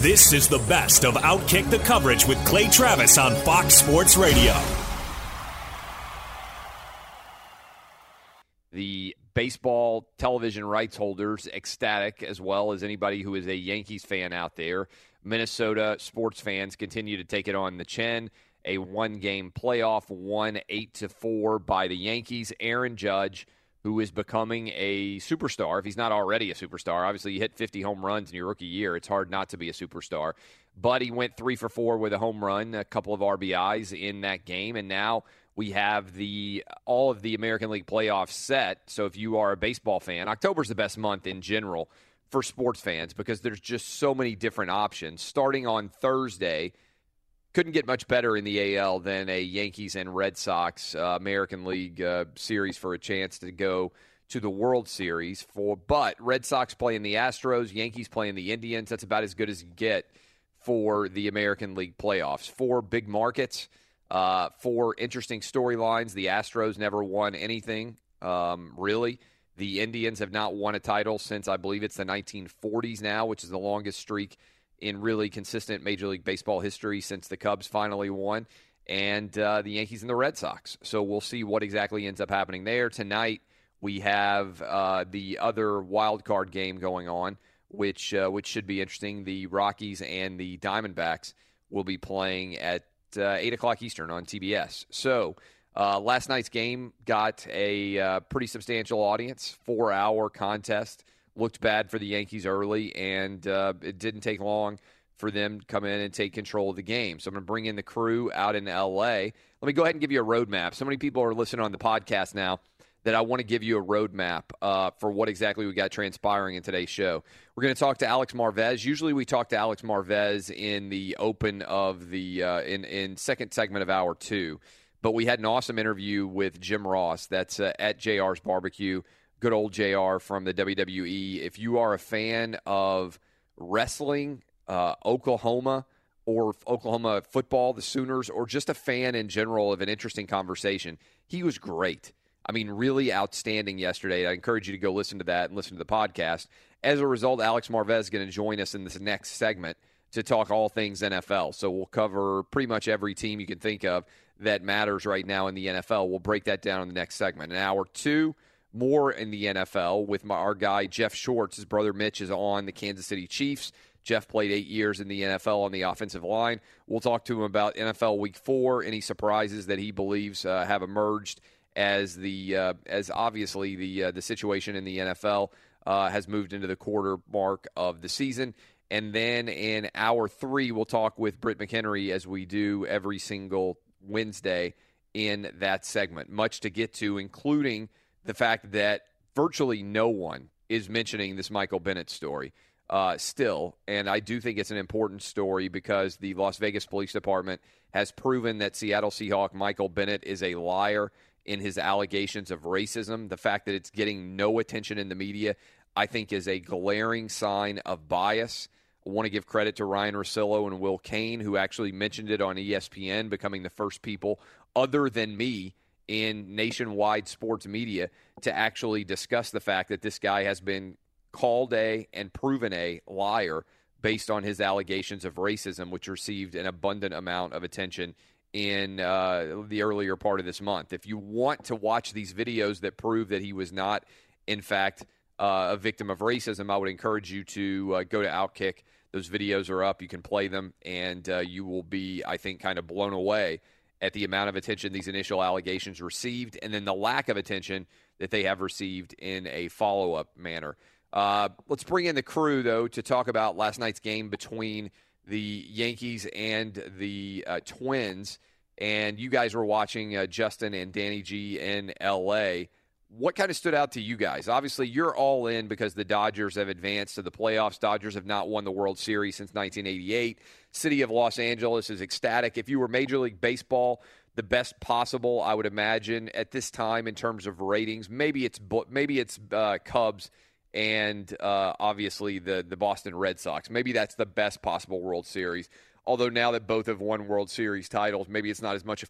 This is the best of OutKick the coverage with Clay Travis on Fox Sports Radio. The baseball television rights holders ecstatic, as well as anybody who is a Yankees fan out there. Minnesota sports fans continue to take it on the chin. A one-game playoff won 8-4 by the Yankees. Aaron Judge, who is becoming a superstar, if he's not already a superstar. Obviously, you hit 50 home runs in your rookie year. It's hard not to be a superstar. But he went 3-for-4 with a home run, a couple of RBIs in that game, and now we have all of the American League playoffs set. So if you are a baseball fan, October's the best month in general for sports fans because there's just so many different options. Starting on Thursday, couldn't get much better in the AL than a Yankees and Red Sox American League series for a chance to go to the World Series. But Red Sox playing the Astros, Yankees playing the Indians. That's about as good as you get for the American League playoffs. 4 big markets, 4 interesting storylines. The Astros never won anything, really. The Indians have not won a title since, I believe it's the 1940s now, which is the longest streak in really consistent Major League Baseball history since the Cubs finally won, and the Yankees and the Red Sox. So we'll see what exactly ends up happening there. Tonight we have the other wild card game going on, which should be interesting. The Rockies and the Diamondbacks will be playing at 8 o'clock Eastern on TBS. So last night's game got a pretty substantial audience, 4-hour contest. Looked bad for the Yankees early, and it didn't take long for them to come in and take control of the game. So I'm going to bring in the crew out in L.A. Let me go ahead and give you a roadmap. So many people are listening on the podcast now that I want to give you a roadmap for what exactly we got transpiring in today's show. We're going to talk to Alex Marvez. Usually we talk to Alex Marvez in the open of the in second segment of hour 2. But we had an awesome interview with Jim Ross. That's at JR's Barbecue. Good old JR from the WWE. If you are a fan of wrestling, Oklahoma, or Oklahoma football, the Sooners, or just a fan in general of an interesting conversation, he was great. I mean, really outstanding yesterday. I encourage you to go listen to that and listen to the podcast. As a result, Alex Marvez is going to join us in this next segment to talk all things NFL. So we'll cover pretty much every team you can think of that matters right now in the NFL. We'll break that down in the next segment. In hour 2, more in the NFL with our guy Jeff Schwartz. His brother Mitch is on the Kansas City Chiefs. Jeff played 8 years in the NFL on the offensive line. We'll talk to him about NFL Week 4, any surprises that he believes have emerged as the situation in the NFL has moved into the quarter mark of the season. And then in hour 3, we'll talk with Britt McHenry as we do every single Wednesday in that segment. Much to get to, including the fact that virtually no one is mentioning this Michael Bennett story. still. And I do think it's an important story because the Las Vegas Police Department has proven that Seattle Seahawk Michael Bennett is a liar in his allegations of racism. The fact that it's getting no attention in the media, I think, is a glaring sign of bias. I want to give credit to Ryan Russillo and Will Kane, who actually mentioned it on ESPN, becoming the first people other than me in nationwide sports media to actually discuss the fact that this guy has been called a and proven a liar based on his allegations of racism, which received an abundant amount of attention in the earlier part of this month. If you want to watch these videos that prove that he was not, in fact, a victim of racism, I would encourage you to go to OutKick. Those videos are up. You can play them, and you will be, I think, kind of blown away at the amount of attention these initial allegations received and then the lack of attention that they have received in a follow-up manner. Let's bring in the crew, though, to talk about last night's game between the Yankees and the Twins. And you guys were watching Justin and Danny G in L.A. What kind of stood out to you guys? Obviously, you're all in because the Dodgers have advanced to the playoffs. Dodgers have not won the World Series since 1988. City of Los Angeles is ecstatic. If you were Major League Baseball, the best possible, I would imagine, at this time in terms of ratings. Maybe it's Cubs and obviously the Boston Red Sox. Maybe that's the best possible World Series. Although now that both have won World Series titles, maybe it's not as much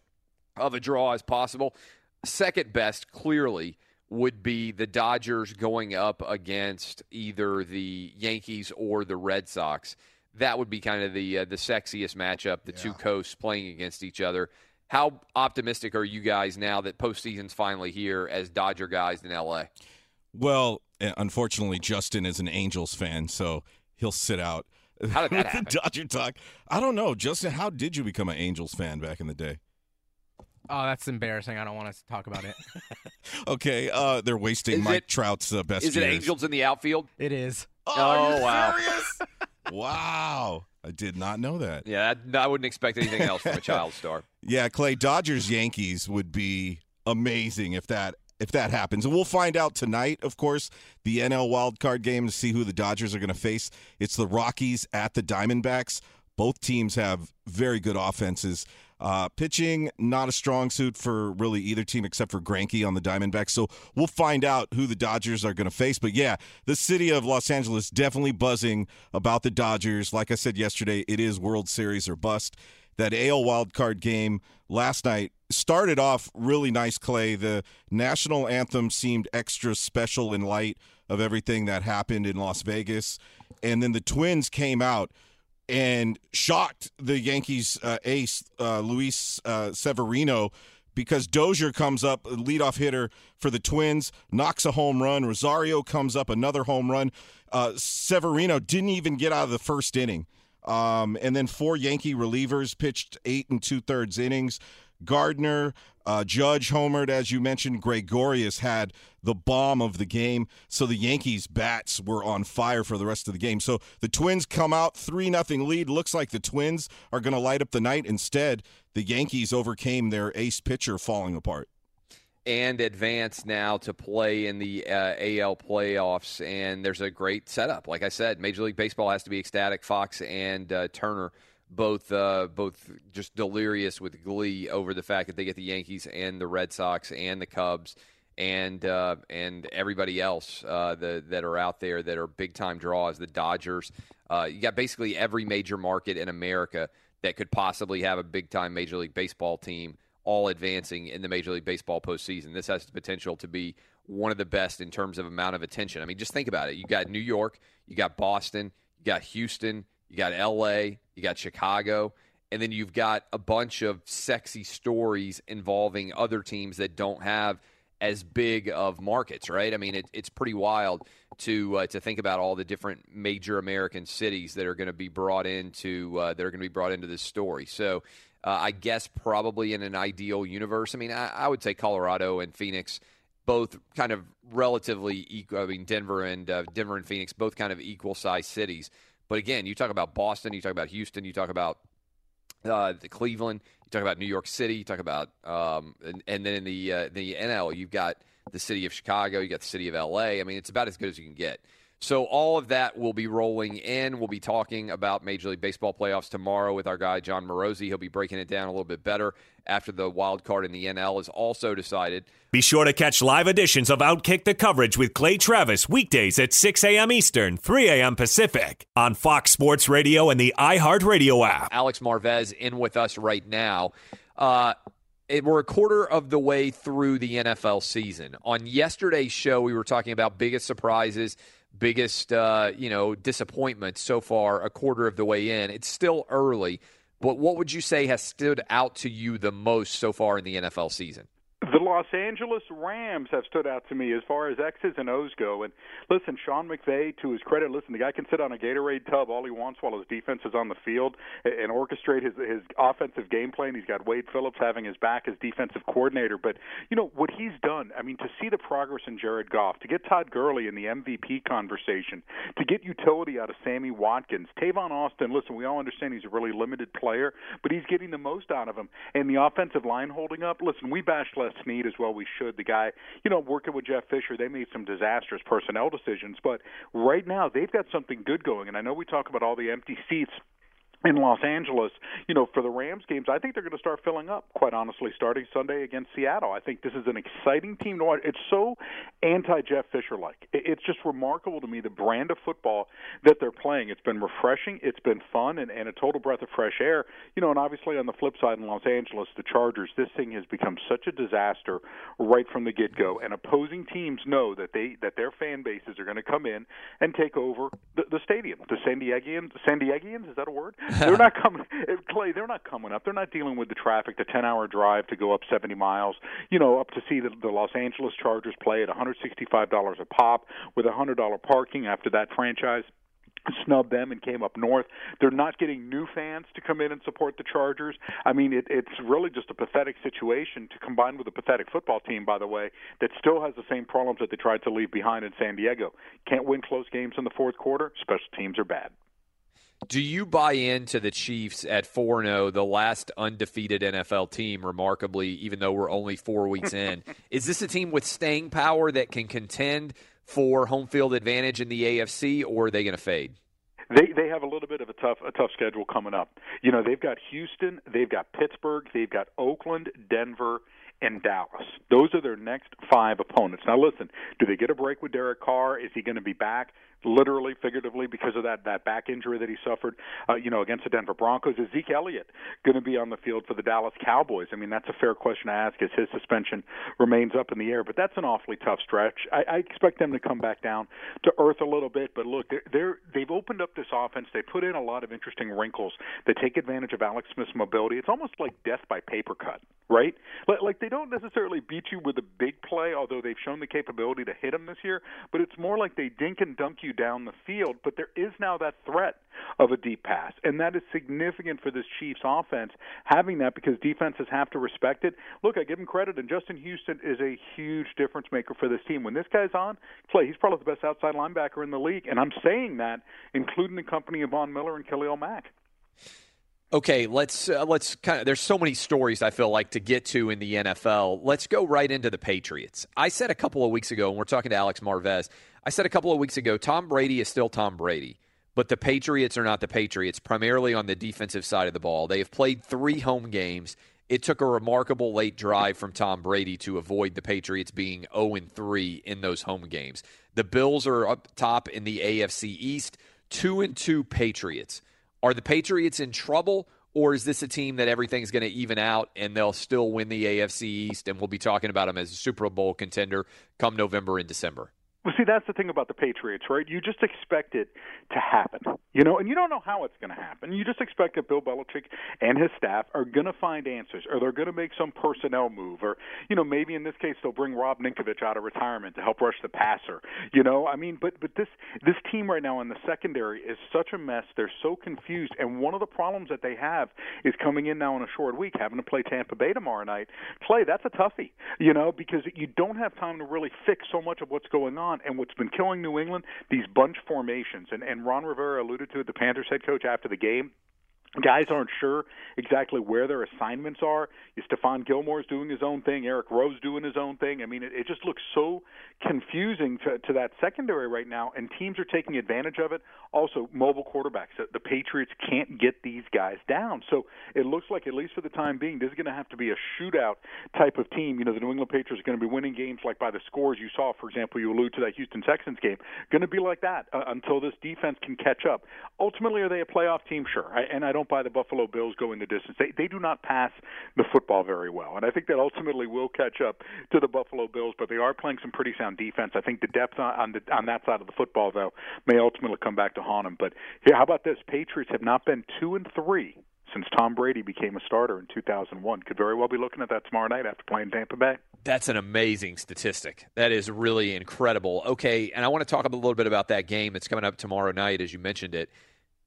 of a draw as possible. Second best, clearly, would be the Dodgers going up against either the Yankees or the Red Sox. That would be kind of the sexiest matchup, the two coasts playing against each other. How optimistic are you guys now that postseason's finally here as Dodger guys in L.A.? Well, unfortunately, Justin is an Angels fan, so he'll sit out. How did that happen? Dodger talk. I don't know. Justin, how did you become an Angels fan back in the day? Oh, that's embarrassing. I don't want to talk about it. Okay, they're wasting Trout's best years. Is it Angels in the outfield? It is. Oh, wow. Serious? Wow. I did not know that. Yeah, I wouldn't expect anything else from a child star. Yeah, Clay, Dodgers-Yankees would be amazing if that happens. And we'll find out tonight, of course, the NL wildcard game to see who the Dodgers are going to face. It's the Rockies at the Diamondbacks. Both teams have very good offenses. Pitching, not a strong suit for really either team except for Greinke on the Diamondbacks. So we'll find out who the Dodgers are going to face. But, yeah, the city of Los Angeles definitely buzzing about the Dodgers. Like I said yesterday, it is World Series or bust. That AL wildcard game last night started off really nice, Clay. The national anthem seemed extra special in light of everything that happened in Las Vegas. And then the Twins came out and shocked the Yankees ace, Luis Severino, because Dozier comes up, leadoff hitter for the Twins, knocks a home run. Rosario comes up, another home run. Severino didn't even get out of the first inning. And then four Yankee relievers pitched 8 2/3 innings. Gardner, Judge homered, as you mentioned. Gregorius had the bomb of the game. So the Yankees' bats were on fire for the rest of the game. So the Twins come out, 3-0 lead. Looks like the Twins are going to light up the night. Instead, the Yankees overcame their ace pitcher falling apart. And advance now to play in the AL playoffs. And there's a great setup. Like I said, Major League Baseball has to be ecstatic. Fox and Turner both just delirious with glee over the fact that they get the Yankees and the Red Sox and the Cubs and everybody else that are out there that are big-time draws, the Dodgers. You got basically every major market in America that could possibly have a big-time Major League Baseball team all advancing in the Major League Baseball postseason. This has the potential to be one of the best in terms of amount of attention. I mean, just think about it. You got New York, you got Boston, you got Houston, you got L.A., you got Chicago, and then you've got a bunch of sexy stories involving other teams that don't have as big of markets, right? I mean, it's pretty wild to think about all the different major American cities that are going to be brought into this story. So, I guess probably in an ideal universe, I mean, I would say Colorado and Phoenix, both kind of relatively equal. I mean, Denver and Phoenix, both kind of equal-sized cities. But again, you talk about Boston, you talk about Houston, you talk about the Cleveland, you talk about New York City, you talk about and then in the NL, you've got the city of Chicago, you got the city of LA. I mean, it's about as good as you can get. So all of that will be rolling in. We'll be talking about Major League Baseball playoffs tomorrow with our guy John Morosi. He'll be breaking it down a little bit better after the wild card in the NL is also decided. Be sure to catch live editions of OutKick the coverage with Clay Travis weekdays at 6 a.m. Eastern, 3 a.m. Pacific on Fox Sports Radio and the iHeartRadio app. Alex Marvez in with us right now. We're a quarter of the way through the NFL season. On yesterday's show, we were talking about biggest surprises, biggest disappointments so far a quarter of the way in. It's still early, but what would you say has stood out to you the most so far in the NFL season? The Los Angeles Rams have stood out to me as far as X's and O's go. And listen, Sean McVay, to his credit, listen, the guy can sit on a Gatorade tub all he wants while his defense is on the field and orchestrate his offensive game plan. He's got Wade Phillips having his back as defensive coordinator. But, you know, what he's done, I mean, to see the progress in Jared Goff, to get Todd Gurley in the MVP conversation, to get utility out of Sammy Watkins, Tavon Austin, listen, we all understand he's a really limited player, but he's getting the most out of him. And the offensive line holding up, listen, we bashed Les Snead as well, we should. The guy, you know, working with Jeff Fisher, they made some disastrous personnel decisions, but right now they've got something good going. And I know we talk about all the empty seats in Los Angeles, you know, for the Rams games. I think they're going to start filling up, quite honestly, starting Sunday against Seattle. I think this is an exciting team to watch. It's so anti-Jeff Fisher-like. It's just remarkable to me, the brand of football that they're playing. It's been refreshing. It's been fun and a total breath of fresh air. You know, and obviously on the flip side in Los Angeles, the Chargers, this thing has become such a disaster right from the get-go. And opposing teams know that their fan bases are going to come in and take over the stadium. The San Diegians, is that a word? They're not coming, Clay, they're not coming up. They're not dealing with the traffic, the 10-hour drive to go up 70 miles, you know, up to see the Los Angeles Chargers play at $165 a pop with $100 parking after that franchise snubbed them and came up north. They're not getting new fans to come in and support the Chargers. I mean, it's really just a pathetic situation to combine with a pathetic football team, by the way, that still has the same problems that they tried to leave behind in San Diego. Can't win close games in the fourth quarter. Special teams are bad. Do you buy into the Chiefs at 4-0, the last undefeated NFL team, remarkably, even though we're only 4 weeks in? Is this a team with staying power that can contend for home field advantage in the AFC, or are they going to fade? They have a little bit of a tough schedule coming up. You know, they've got Houston, they've got Pittsburgh, they've got Oakland, Denver, and Dallas. Those are their next five opponents. Now, listen, do they get a break with Derek Carr? Is he going to be back? Literally, figuratively, because of that back injury that he suffered, against the Denver Broncos. Is Zeke Elliott going to be on the field for the Dallas Cowboys? I mean, that's a fair question to ask as his suspension remains up in the air, but that's an awfully tough stretch. I expect them to come back down to earth a little bit, but look, they've opened up this offense. They put in a lot of interesting wrinkles. They take advantage of Alex Smith's mobility. It's almost like death by paper cut, right? Like they don't necessarily beat you with a big play, although they've shown the capability to hit him this year, but it's more like they dink and dunk you down the field, but there is now that threat of a deep pass, and that is significant for this Chiefs offense, having that, because defenses have to respect it. Look, I give him credit, and Justin Houston is a huge difference maker for this team. When this guy's on, Clay, he's probably the best outside linebacker in the league, and I'm saying that, including the company of Von Miller and Khalil Mack. Okay, let's kind of. There's so many stories I feel like to get to in the NFL. Let's go right into the Patriots. I said a couple of weeks ago, and we're talking to Alex Marvez. I said a couple of weeks ago, Tom Brady is still Tom Brady, but the Patriots are not the Patriots. Primarily on the defensive side of the ball, they have played 3 home games. It took a remarkable late drive from Tom Brady to avoid the Patriots being 0-3 in those home games. The Bills are up top in the AFC East, 2-2 Patriots. Are the Patriots in trouble, or is this a team that everything's going to even out and they'll still win the AFC East, and we'll be talking about them as a Super Bowl contender come November and December? Well, see, that's the thing about the Patriots, right? You just expect it to happen, you know, and you don't know how it's going to happen. You just expect that Bill Belichick and his staff are going to find answers, or they're going to make some personnel move, or, you know, maybe in this case they'll bring Rob Ninkovich out of retirement to help rush the passer, you know? I mean, but this team right now in the secondary is such a mess. They're so confused, and one of the problems that they have is coming in now in a short week, having to play Tampa Bay tomorrow night. Clay, that's a toughie, you know, because you don't have time to really fix so much of what's going on. And what's been killing New England, these bunch formations. And Ron Rivera alluded to it, the Panthers head coach, after the game. Guys aren't sure exactly where their assignments are. Stephon Gilmore's doing his own thing. Eric Rowe's doing his own thing. I mean, it just looks so confusing to that secondary right now, and teams are taking advantage of it. Also, mobile quarterbacks. The Patriots can't get these guys down. So it looks like, at least for the time being, this is going to have to be a shootout type of team. You know, the New England Patriots are going to be winning games like by the scores you saw. For example, you allude to that Houston Texans game. Going to be like that until this defense can catch up. Ultimately, are they a playoff team? Sure. I don't buy the Buffalo Bills going the distance. They do not pass the football very well, and I think that ultimately will catch up to the Buffalo Bills, but they are playing some pretty sound defense. I think the depth on that side of the football, though, may ultimately come back to haunt them. But yeah, how about this? Patriots have not been 2-3 since Tom Brady became a starter in 2001. Could very well be looking at that tomorrow night after playing Tampa Bay. That's an amazing statistic. That is really incredible. Okay, and I want to talk a little bit about that game that's coming up tomorrow night, as you mentioned it.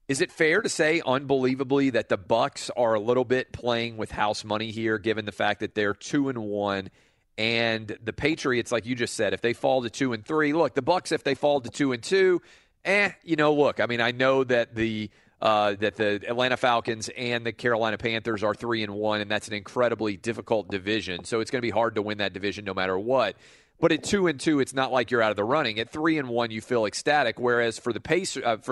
Is it fair to say, unbelievably, that the Bucs are a little bit playing with house money here, given the fact that they're 2-1, and the Patriots, like you just said, if they fall to 2-3, look, the Bucs, if they fall to 2-2, look, I mean, I know that the Atlanta Falcons and the Carolina Panthers are 3-1, and that's an incredibly difficult division, so it's going to be hard to win that division no matter what. But at 2-2, it's not like you're out of the running. At 3-1, you feel ecstatic. Whereas for the Patriots at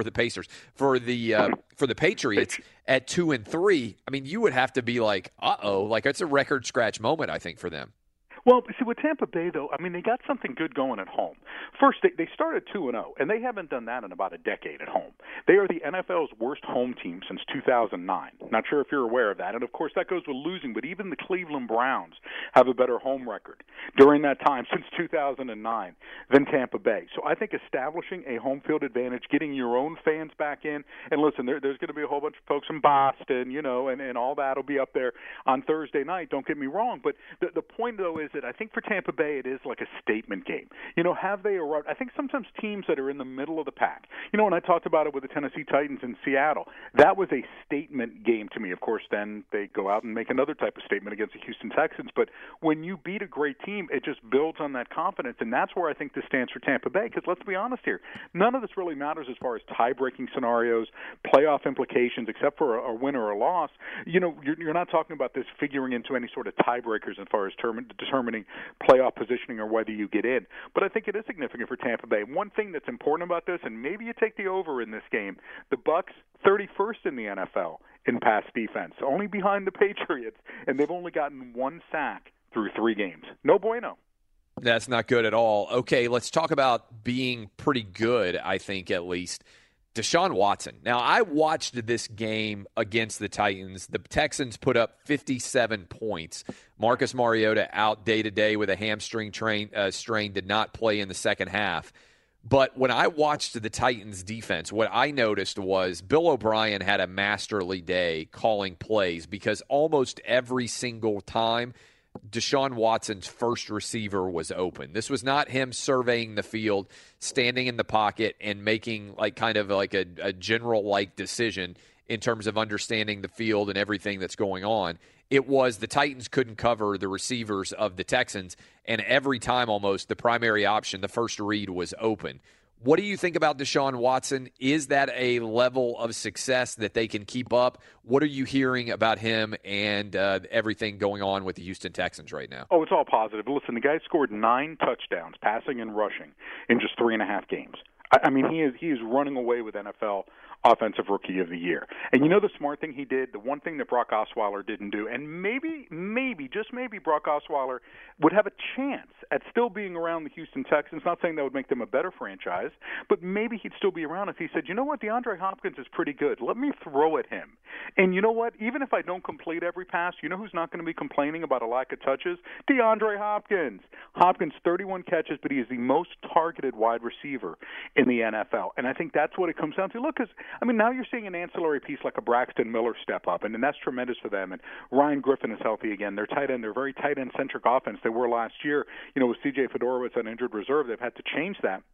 2-3, I mean, you would have to be like, like it's a record scratch moment, I think, for them. Well, see, with Tampa Bay, though, I mean, they got something good going at home. First, they started 2-0, and they haven't done that in about a decade at home. They are the NFL's worst home team since 2009. Not sure if you're aware of that. And, of course, that goes with losing, but even the Cleveland Browns have a better home record during that time since 2009 than Tampa Bay. So I think establishing a home field advantage, getting your own fans back in, and listen, there's going to be a whole bunch of folks in Boston, you know, and all that will be up there on Thursday night. Don't get me wrong, but the point, though, is that I think for Tampa Bay it is like a statement game. You know, have they arrived? I think sometimes teams that are in the middle of the pack, you know, when I talked about it with the Tennessee Titans in Seattle, that was a statement game to me. Of course, then they go out and make another type of statement against the Houston Texans. But when you beat a great team, it just builds on that confidence, and that's where I think this stands for Tampa Bay, because let's be honest here, none of this really matters as far as tie-breaking scenarios, playoff implications, except for a win or a loss. You know, you're not talking about this figuring into any sort of tiebreakers as far as determining playoff positioning or whether you get in. But I think it is significant for Tampa Bay. One thing that's important about this, and maybe you take the over in this game, the Bucs 31st in the NFL in pass defense, only behind the Patriots, and they've only gotten one sack through 3 games. No bueno. That's not good at all. Okay, let's talk about being pretty good, I think, at least. Deshaun Watson. Now, I watched this game against the Titans. The Texans put up 57 points. Marcus Mariota out day-to-day with a hamstring strain, did not play in the second half. But when I watched the Titans' defense, what I noticed was Bill O'Brien had a masterly day calling plays, because almost every single time Deshaun Watson's first receiver was open. This was not him surveying the field, standing in the pocket, and making a general-like decision in terms of understanding the field and everything that's going on. It was the Titans couldn't cover the receivers of the Texans, and every time almost the primary option, the first read, was open. What do you think about Deshaun Watson? Is that a level of success that they can keep up? What are you hearing about him and everything going on with the Houston Texans right now? Oh, it's all positive. Listen, the guy scored 9 touchdowns, passing and rushing, in just 3.5 games. I mean, he is running away with NFL Offensive Rookie of the Year. And you know the smart thing he did, the one thing that Brock Osweiler didn't do, and maybe, just maybe, Brock Osweiler would have a chance at still being around the Houston Texans. Not saying that would make them a better franchise, but maybe he'd still be around if he said, you know what, DeAndre Hopkins is pretty good. Let me throw at him. And you know what, even if I don't complete every pass, you know who's not going to be complaining about a lack of touches? DeAndre Hopkins. Hopkins, 31 catches, but he is the most targeted wide receiver in the NFL. And I think that's what it comes down to. Look, because I mean, now you're seeing an ancillary piece like a Braxton Miller step up, and that's tremendous for them. And Ryan Griffin is healthy again. Their tight end, they're very tight end-centric offense. They were last year, you know, with C.J. Fedorowicz on injured reserve. They've had to change that.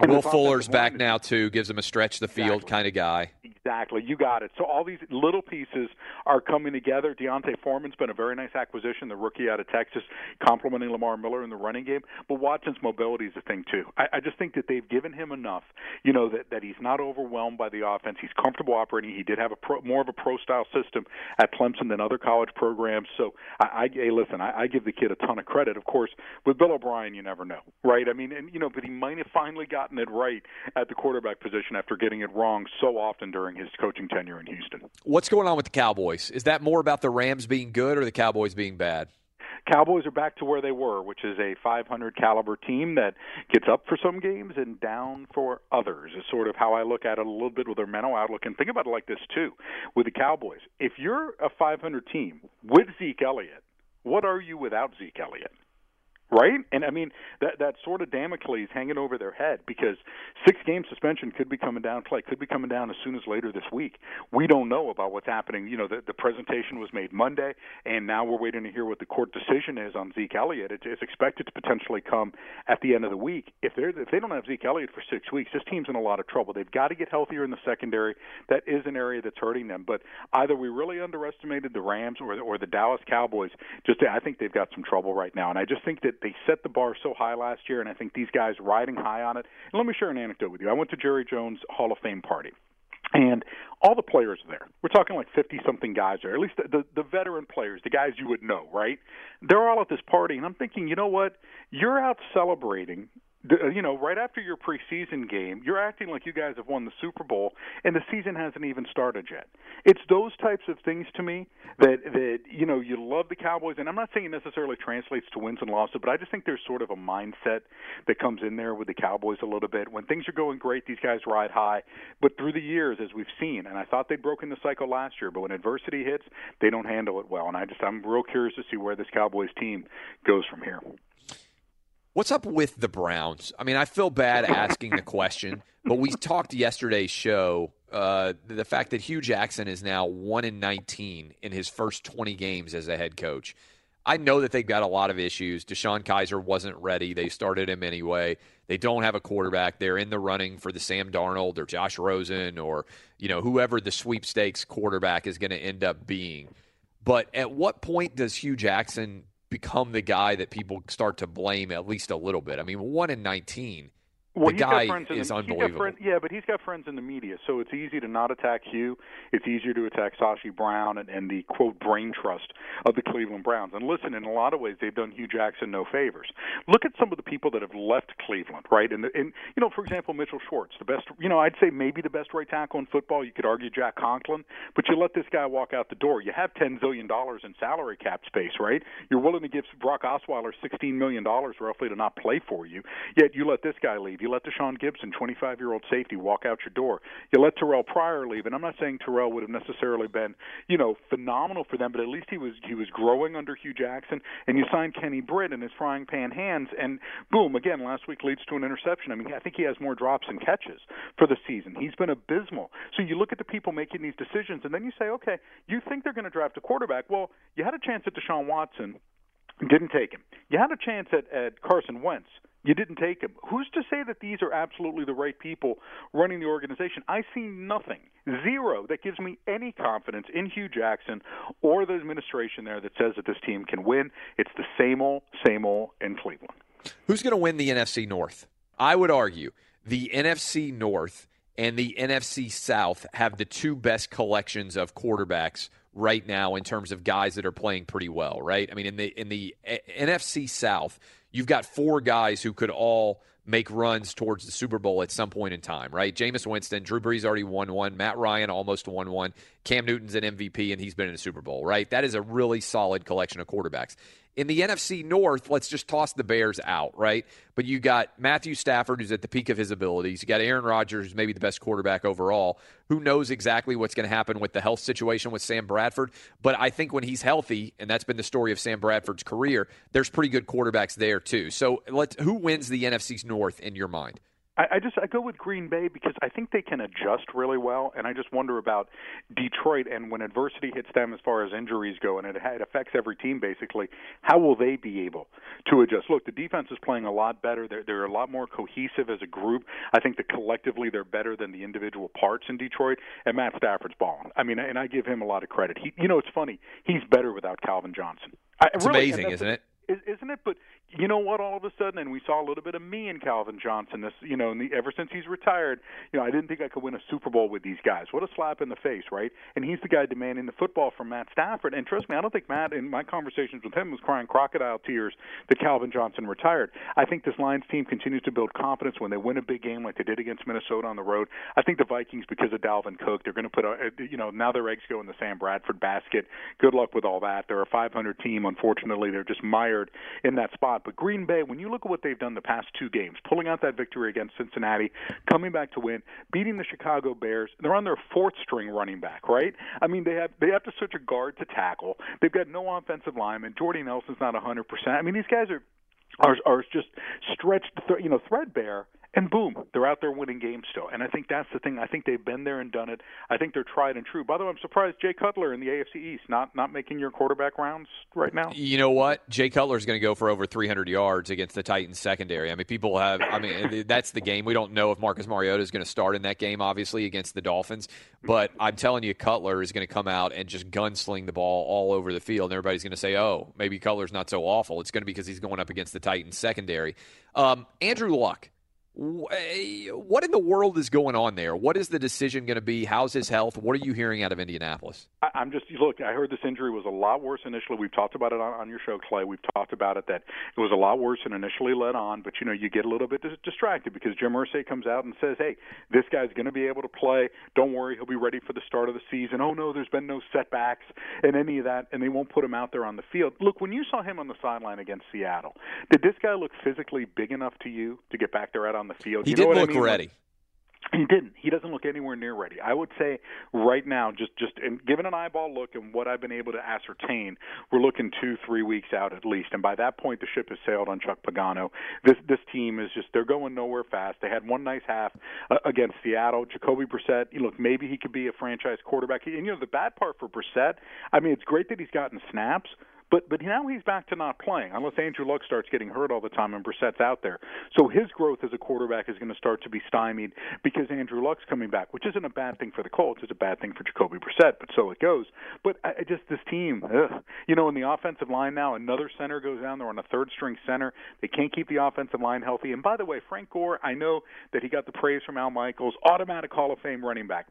And Will Fuller's back now, too, gives him a stretch-the-field kind of guy. Exactly. You got it. So all these little pieces are coming together. Deontay Foreman's been a very nice acquisition, the rookie out of Texas, complementing Lamar Miller in the running game. But Watson's mobility is a thing, too. I just think that they've given him enough, you know, that he's not overwhelmed by the offense. He's comfortable operating. He did have more of a pro-style system at Clemson than other college programs. So, I give the kid a ton of credit. Of course, with Bill O'Brien, you never know, right? I mean, and you know, but he might have finally gotten it right at the quarterback position after getting it wrong so often during his coaching tenure in Houston. What's going on with the Cowboys? Is that more about the Rams being good or the Cowboys being bad? Cowboys are back to where they were, which is a 500 caliber team that gets up for some games and down for others, is sort of how I look at it a little bit with their mental outlook. And think about it like this, too, with the Cowboys. If you're a 500 team with Zeke Elliott, what are you without Zeke Elliott? Right? And, I mean, that sort of Damocles hanging over their head, because 6-game suspension could be coming down, Clay, could be coming down as soon as later this week. We don't know about what's happening. You know, the presentation was made Monday, and now we're waiting to hear what the court decision is on Zeke Elliott. It's expected to potentially come at the end of the week. If they don't have Zeke Elliott for 6 weeks, this team's in a lot of trouble. They've got to get healthier in the secondary. That is an area that's hurting them. But either we really underestimated the Rams or the Dallas Cowboys. I think they've got some trouble right now, and I just think that they set the bar so high last year, and I think these guys riding high on it. And let me share an anecdote with you. I went to Jerry Jones' Hall of Fame party, and all the players are there. We're talking like 50-something guys there, at least the veteran players, the guys you would know, right? They're all at this party, and I'm thinking, you know what? You're out celebrating. You know, right after your preseason game, you're acting like you guys have won the Super Bowl, and the season hasn't even started yet. It's those types of things to me that you know, you love the Cowboys, and I'm not saying it necessarily translates to wins and losses, but I just think there's sort of a mindset that comes in there with the Cowboys a little bit. When things are going great, these guys ride high, but through the years, as we've seen, and I thought they'd broken the cycle last year, but when adversity hits, they don't handle it well, and I'm real curious to see where this Cowboys team goes from here. What's up with the Browns? I mean, I feel bad asking the question, but we talked yesterday's show, the fact that Hugh Jackson is now 1-19 in his first 20 games as a head coach. I know that they've got a lot of issues. DeShone Kizer wasn't ready. They started him anyway. They don't have a quarterback. They're in the running for the Sam Darnold or Josh Rosen or, you know, whoever the sweepstakes quarterback is going to end up being. But at what point does Hugh Jackson become the guy that people start to blame at least a little bit? I mean, 1-19. Well, the guy is unbelievable. But he's got friends in the media, so it's easy to not attack Hugh. It's easier to attack Sashi Brown and the, quote, brain trust of the Cleveland Browns. And listen, in a lot of ways, they've done Hugh Jackson no favors. Look at some of the people that have left Cleveland, right? And you know, for example, Mitchell Schwartz, the best, you know, I'd say maybe the best right tackle in football. You could argue Jack Conklin, but you let this guy walk out the door. You have $10 billion in salary cap space, right? You're willing to give Brock Osweiler $16 million roughly to not play for you, yet you let this guy leave. You let Deshaun Gibson, 25-year-old safety, walk out your door. You let Terrell Pryor leave, and I'm not saying Terrell would have necessarily been, you know, phenomenal for them, but at least he was growing under Hugh Jackson. And you signed Kenny Britt in his frying pan hands, and boom, again, last week leads to an interception. I mean, I think he has more drops than catches for the season. He's been abysmal. So you look at the people making these decisions, and then you say, okay, you think they're going to draft a quarterback. Well, you had a chance at Deshaun Watson, didn't take him. You had a chance at Carson Wentz. You didn't take him. Who's to say that these are absolutely the right people running the organization? I see nothing, zero, that gives me any confidence in Hugh Jackson or the administration there that says that this team can win. It's the same old in Cleveland. Who's going to win the NFC North? I would argue the NFC North and the NFC South have the two best collections of quarterbacks right now in terms of guys that are playing pretty well, right? I mean, in the NFC South, you've got four guys who could all make runs towards the Super Bowl at some point in time, right? Jameis Winston, Drew Brees already won one, Matt Ryan almost won one, Cam Newton's an MVP, and he's been in a Super Bowl, right? That is a really solid collection of quarterbacks. In the NFC North, let's just toss the Bears out, right? But you got Matthew Stafford, who's at the peak of his abilities. You got Aaron Rodgers, who's maybe the best quarterback overall. Who knows exactly what's going to happen with the health situation with Sam Bradford? But I think when he's healthy, and that's been the story of Sam Bradford's career, there's pretty good quarterbacks there too. So who wins the NFC North in your mind? I go with Green Bay because I think they can adjust really well, and I just wonder about Detroit and when adversity hits them as far as injuries go, and it affects every team basically, how will they be able to adjust? Look, the defense is playing a lot better. They're a lot more cohesive as a group. I think that collectively they're better than the individual parts in Detroit, and Matt Stafford's balling. I mean, and I give him a lot of credit. He, you know, it's funny. He's better without Calvin Johnson. It's really amazing, isn't it? Isn't it? But you know what? All of a sudden, and we saw a little bit of me in Calvin Johnson. This, you know, ever since he's retired, you know, I didn't think I could win a Super Bowl with these guys. What a slap in the face, right? And he's the guy demanding the football from Matt Stafford. And trust me, I don't think Matt, in my conversations with him, was crying crocodile tears that Calvin Johnson retired. I think this Lions team continues to build confidence when they win a big game like they did against Minnesota on the road. I think the Vikings, because of Dalvin Cook, they're going to put, now their eggs go in the Sam Bradford basket. Good luck with all that. They're a 500 team. Unfortunately, they're just mired in that spot. But Green Bay, when you look at what they've done the past two games, pulling out that victory against Cincinnati, coming back to win, beating the Chicago Bears, they're on their fourth string running back, right? I mean, they have to switch a guard to tackle. They've got no offensive lineman. Jordy Nelson's not 100%. I mean, these guys are just stretched, threadbare. And boom, they're out there winning games still. And I think that's the thing. I think they've been there and done it. I think they're tried and true. By the way, I'm surprised Jay Cutler in the AFC East not making your quarterback rounds right now. You know what? Jay Cutler's going to go for over 300 yards against the Titans secondary. I mean, that's the game. We don't know if Marcus Mariota is going to start in that game, obviously, against the Dolphins. But I'm telling you, Cutler is going to come out and just gunsling the ball all over the field. And everybody's going to say, oh, maybe Cutler's not so awful. It's going to be because he's going up against the Titans secondary. Andrew Luck. What in the world is going on there? What is the decision going to be? How's his health? What are you hearing out of Indianapolis? I heard this injury was a lot worse initially. We've talked about it on your show, Clay. We've talked about it that it was a lot worse than initially let on, but, you know, you get a little bit distracted because Jim Irsay comes out and says, hey, this guy's going to be able to play. Don't worry. He'll be ready for the start of the season. Oh, no, there's been no setbacks and any of that, and they won't put him out there on the field. Look, when you saw him on the sideline against Seattle, did this guy look physically big enough to you to get back there out on the field? He didn't look ready. He didn't. He doesn't look anywhere near ready. I would say right now, just given an eyeball look and what I've been able to ascertain, we're looking 2-3 weeks out at least. And by that point, the ship has sailed on Chuck Pagano. This team is just, they're going nowhere fast. They had one nice half against Seattle. Jacoby Brissett, look, maybe he could be a franchise quarterback. And, the bad part for Brissett, I mean, it's great that he's gotten snaps, but now he's back to not playing, unless Andrew Luck starts getting hurt all the time and Brissett's out there. So his growth as a quarterback is going to start to be stymied because Andrew Luck's coming back, which isn't a bad thing for the Colts. It's a bad thing for Jacoby Brissett, but so it goes. But this team, in the offensive line now, another center goes down. They're on a third-string center. They can't keep the offensive line healthy. And by the way, Frank Gore, I know that he got the praise from Al Michaels, automatic Hall of Fame running back.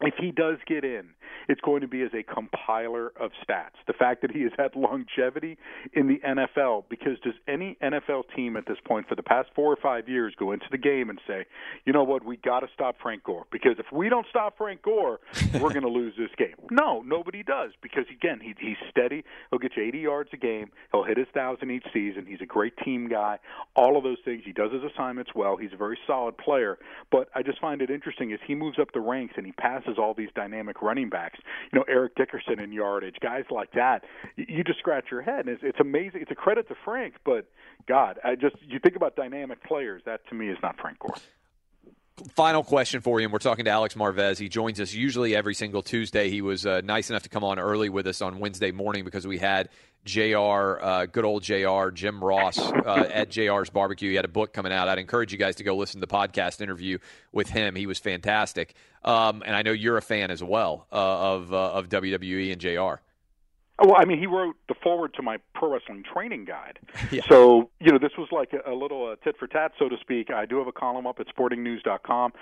If he does get in, it's going to be as a compiler of stats. The fact that he has had longevity in the NFL, because does any NFL team at this point for the past 4 or 5 years go into the game and say, you know what, we got to stop Frank Gore, because if we don't stop Frank Gore, we're going to lose this game? No, nobody does, because, again, he's steady. He'll get you 80 yards a game. He'll hit his 1,000 each season. He's a great team guy. All of those things. He does his assignments well. He's a very solid player. But I just find it interesting as he moves up the ranks and he passes all these dynamic running backs, Eric Dickerson in yardage, guys like that, you just scratch your head. And it's amazing. It's a credit to Frank, but God, you think about dynamic players, that to me is not Frank Gore. Final question for you, and we're talking to Alex Marvez. He joins us usually every single Tuesday. He was nice enough to come on early with us on Wednesday morning because we had good old JR, Jim Ross at JR's Barbecue. He had a book coming out. I'd encourage you guys to go listen to the podcast interview with him. He was fantastic. And I know you're a fan as well of WWE and JR. Well, I mean, he wrote the foreword to my pro wrestling training guide. Yeah. So, this was like a little tit for tat, so to speak. I do have a column up at sportingnews.com.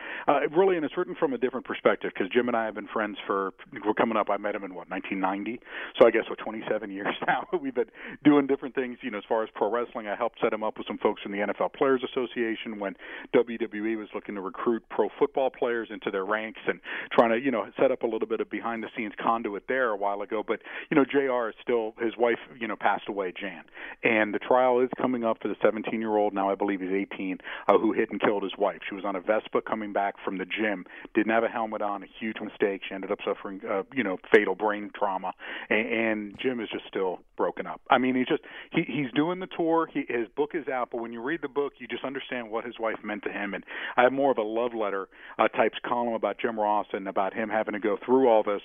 Really, and it's written from a different perspective because Jim and I have been friends we're coming up. I met him in, 1990? So I guess, 27 years now. We've been doing different things, as far as pro wrestling. I helped set him up with some folks from the NFL Players Association when WWE was looking to recruit pro football players into their ranks and trying to, set up a little bit of behind-the-scenes conduit there a while ago. But, Jim JR is still, his wife, you know, passed away, Jan. And the trial is coming up for the 17-year-old, now I believe he's 18, who hit and killed his wife. She was on a Vespa coming back from the gym, didn't have a helmet on, a huge mistake. She ended up suffering, fatal brain trauma. And Jim is just still broken up. I mean, he's doing the tour. His book is out, but when you read the book, you just understand what his wife meant to him. And I have more of a love letter types column about Jim Ross and about him having to go through all this,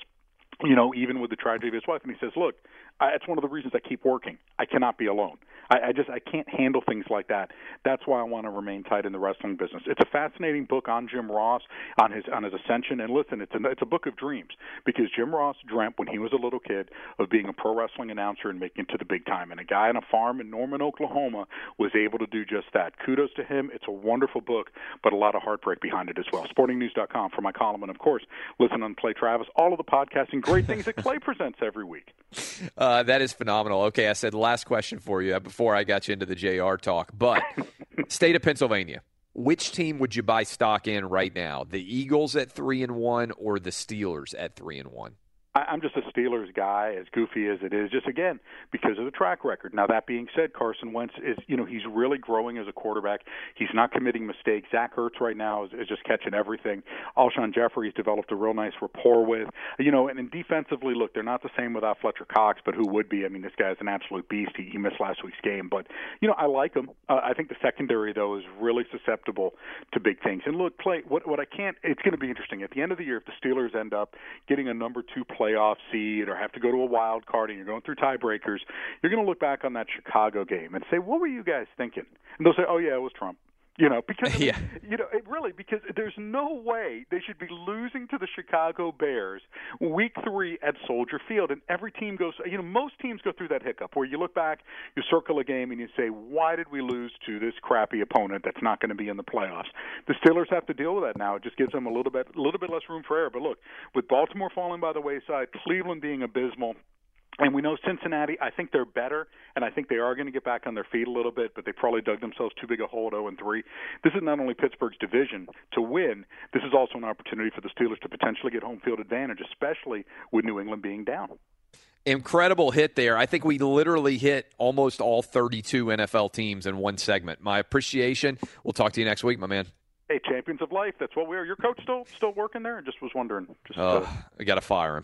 you know, even with the tragedy of his wife. And he says, look, it's one of the reasons I keep working. I cannot be alone. I can't handle things like that. That's why I want to remain tight in the wrestling business. It's a fascinating book on Jim Ross, on his ascension. And listen, it's a book of dreams, because Jim Ross dreamt when he was a little kid of being a pro wrestling announcer and making it to the big time. And a guy on a farm in Norman, Oklahoma was able to do just that. Kudos to him. It's a wonderful book, but a lot of heartbreak behind it as well. SportingNews.com for my column. And, of course, listen on Clay Travis, all of the podcasting, great things that Clay presents every week. That is phenomenal. Okay, I said last question for you before I got you into the JR talk, but state of Pennsylvania, which team would you buy stock in right now? The Eagles at 3-1 or the Steelers at 3-1? I'm just a Steelers guy, as goofy as it is, just, again, because of the track record. Now, that being said, Carson Wentz is, you know, he's really growing as a quarterback. He's not committing mistakes. Zach Ertz right now is just catching everything. Alshon Jeffrey's developed a real nice rapport with. You know, and defensively, look, they're not the same without Fletcher Cox, but who would be? I mean, this guy's an absolute beast. He missed last week's game. But, you know, I like him. I think the secondary, though, is really susceptible to big things. And, look, Clay, what I can't – it's going to be interesting. At the end of the year, if the Steelers end up getting a number 2 playoff seed or have to go to a wild card and you're going through tiebreakers, you're going to look back on that Chicago game and say, what were you guys thinking? And they'll say, oh, yeah, it was Trump. You know, because yeah. You know, it really, because there's no way they should be losing to the Chicago Bears week 3 at Soldier Field. And every team goes, you know, most teams go through that hiccup where you look back, you circle a game, and you say, why did we lose to this crappy opponent that's not going to be in the playoffs? The Steelers have to deal with that now. It just gives them a little bit less room for error. But look, with Baltimore falling by the wayside, Cleveland being abysmal, and we know Cincinnati, I think they're better, and I think they are going to get back on their feet a little bit, but they probably dug themselves too big a hole at 0-3. This is not only Pittsburgh's division to win, this is also an opportunity for the Steelers to potentially get home field advantage, especially with New England being down. Incredible hit there. I think we literally hit almost all 32 NFL teams in one segment. My appreciation. We'll talk to you next week, my man. Hey, champions of life. That's what we are. Your coach still working there? I just was wondering. I got to fire him.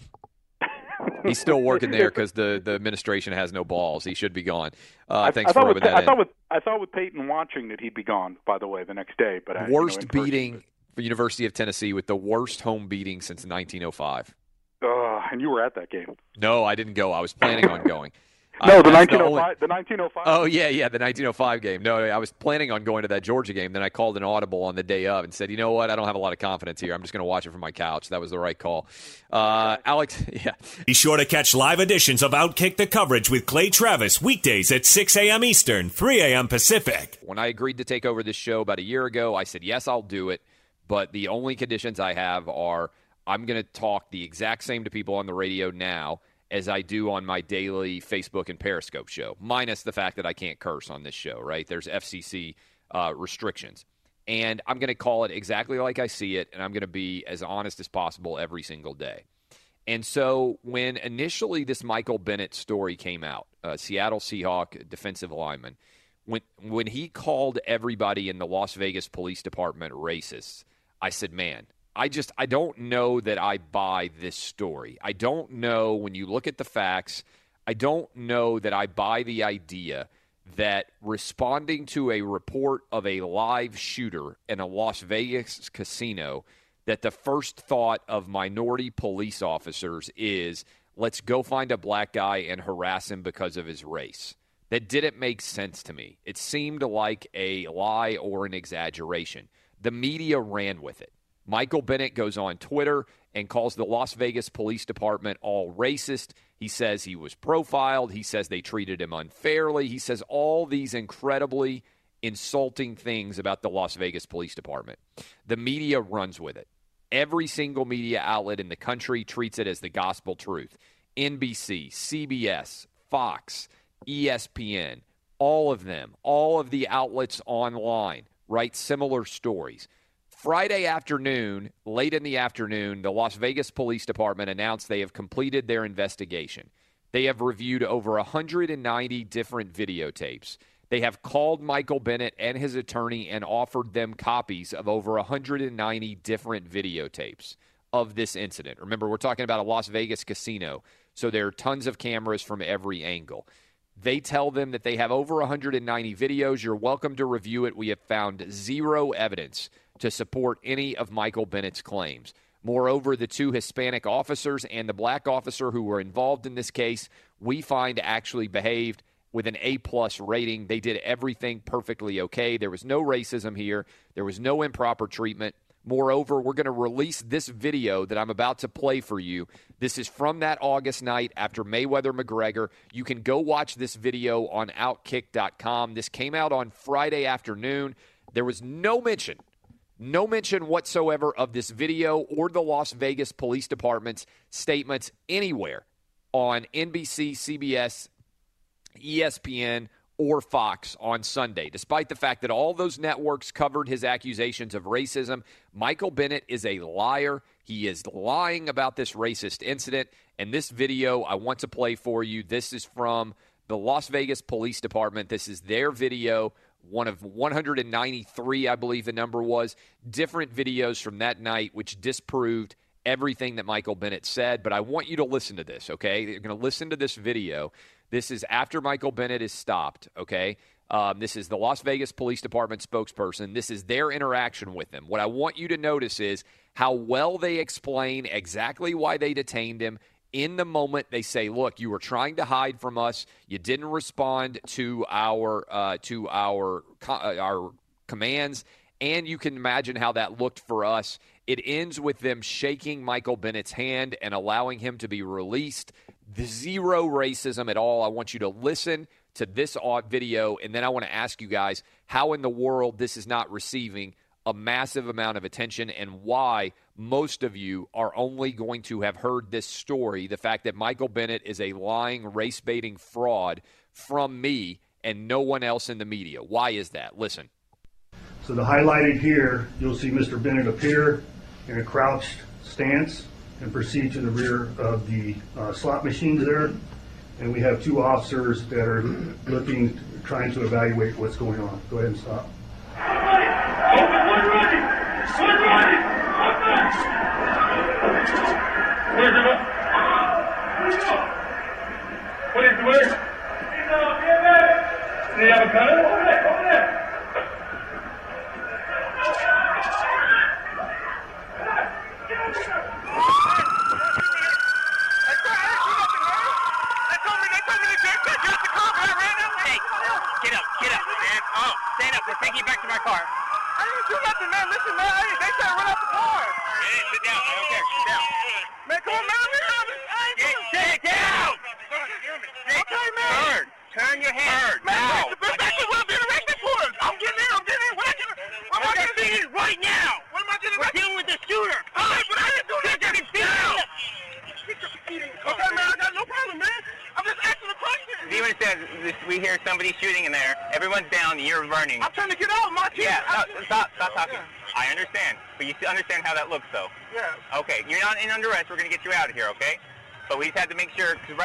He's still working there because the administration has no balls. He should be gone. I thought with Peyton watching that he'd be gone, by the way, the next day. But worst beating for University of Tennessee, with the worst home beating since 1905. And you were at that game. No, I didn't go. I was planning on going. No, the 1905. Oh, yeah, the 1905 game. No, I was planning on going to that Georgia game. Then I called an audible on the day of and said, you know what, I don't have a lot of confidence here. I'm just going to watch it from my couch. That was the right call. Alex, yeah. Be sure to catch live editions of Outkick the Coverage with Clay Travis weekdays at 6 a.m. Eastern, 3 a.m. Pacific. When I agreed to take over this show about a year ago, I said, yes, I'll do it. But the only conditions I have are I'm going to talk the exact same to people on the radio now as I do on my daily Facebook and Periscope show, minus the fact that I can't curse on this show, right? There's FCC restrictions. And I'm going to call it exactly like I see it, and I'm going to be as honest as possible every single day. And so when initially this Michael Bennett story came out, Seattle Seahawks defensive lineman, when he called everybody in the Las Vegas Police Department racists, I said, man, I don't know that I buy this story. I don't know, when you look at the facts, I don't know that I buy the idea that responding to a report of a live shooter in a Las Vegas casino, that the first thought of minority police officers is, let's go find a black guy and harass him because of his race. That didn't make sense to me. It seemed like a lie or an exaggeration. The media ran with it. Michael Bennett goes on Twitter and calls the Las Vegas Police Department all racist. He says he was profiled. He says they treated him unfairly. He says all these incredibly insulting things about the Las Vegas Police Department. The media runs with it. Every single media outlet in the country treats it as the gospel truth. NBC, CBS, Fox, ESPN, all of them, all of the outlets online write similar stories. Friday afternoon, late in the afternoon, the Las Vegas Police Department announced they have completed their investigation. They have reviewed over 190 different videotapes. They have called Michael Bennett and his attorney and offered them copies of over 190 different videotapes of this incident. Remember, we're talking about a Las Vegas casino, so there are tons of cameras from every angle. They tell them that they have over 190 videos. You're welcome to review it. We have found zero evidence to support any of Michael Bennett's claims. Moreover, the two Hispanic officers and the black officer who were involved in this case, we find actually behaved with an A-plus rating. They did everything perfectly okay. There was no racism here. There was no improper treatment. Moreover, we're going to release this video that I'm about to play for you. This is from that August night after Mayweather-McGregor. You can go watch this video on OutKick.com. This came out on Friday afternoon. There was no mention whatsoever of this video or the Las Vegas Police Department's statements anywhere on NBC, CBS, ESPN, or Fox on Sunday. Despite the fact that all those networks covered his accusations of racism, Michael Bennett is a liar. He is lying about this racist incident. And this video I want to play for you. This is from the Las Vegas Police Department. This is their video. One of 193, I believe the number was, different videos from that night, which disproved everything that Michael Bennett said. But I want you to listen to this, okay? You're going to listen to this video. This is after Michael Bennett is stopped, okay? This is the Las Vegas Police Department spokesperson. This is their interaction with him. What I want you to notice is how well they explain exactly why they detained him. In the moment, they say, look, you were trying to hide from us. You didn't respond to our commands, and you can imagine how that looked for us. It ends with them shaking Michael Bennett's hand and allowing him to be released. Zero racism at all. I want you to listen to this video, and then I want to ask you guys how in the world this is not receiving a massive amount of attention and why most of you are only going to have heard this story, the fact that Michael Bennett is a lying, race-baiting fraud from me and no one else in the media. Why is that? Listen. So the highlighted here, you'll see Mr. Bennett appear in a crouched stance and proceed to the rear of the slot machines there. And we have two officers that are trying to evaluate what's going on. Go ahead and stop.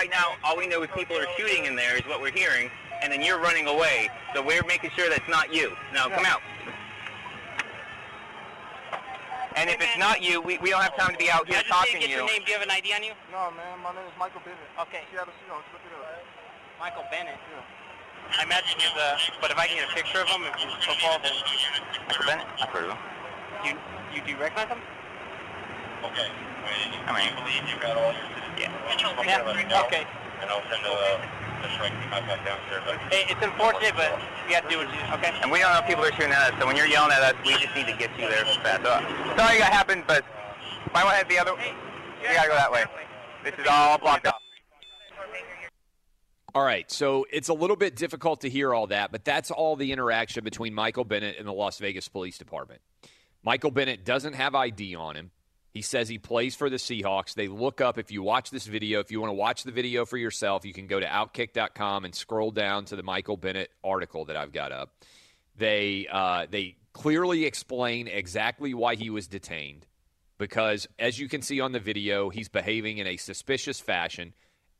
Right now, all we know is people are shooting in there is what we're hearing, and then you're running away. So we're making sure that's not you. Now, come out. And if it's not you, we don't have time to be out here talking to you. Your name, do you have an ID on you? No, man. My name is Michael Bennett. Okay. Seattle Seahawks. Look it up. Michael Bennett? Yeah. I imagine you're the... But if I can get a picture of him, if you so far, then... Michael Bennett? I've heard of him. Do you recognize him? Okay. I mean, believe you've got all your... Yeah. Okay. And I'll send the shrink back downstairs. It's unfortunate, but we have to do what you do. Okay. And we don't know if people are shooting at us, so when you're yelling at us, we just need to get you there fast. So, sorry that happened, but might want to head the other way. We gotta go that way. This is all blocked off. All right, so it's a little bit difficult to hear all that, but that's all the interaction between Michael Bennett and the Las Vegas Police Department. Michael Bennett doesn't have ID on him. He says he plays for the Seahawks. They look up, if you watch this video, if you want to watch the video for yourself, you can go to OutKick.com and scroll down to the Michael Bennett article that I've got up. They clearly explain exactly why he was detained because, as you can see on the video, he's behaving in a suspicious fashion.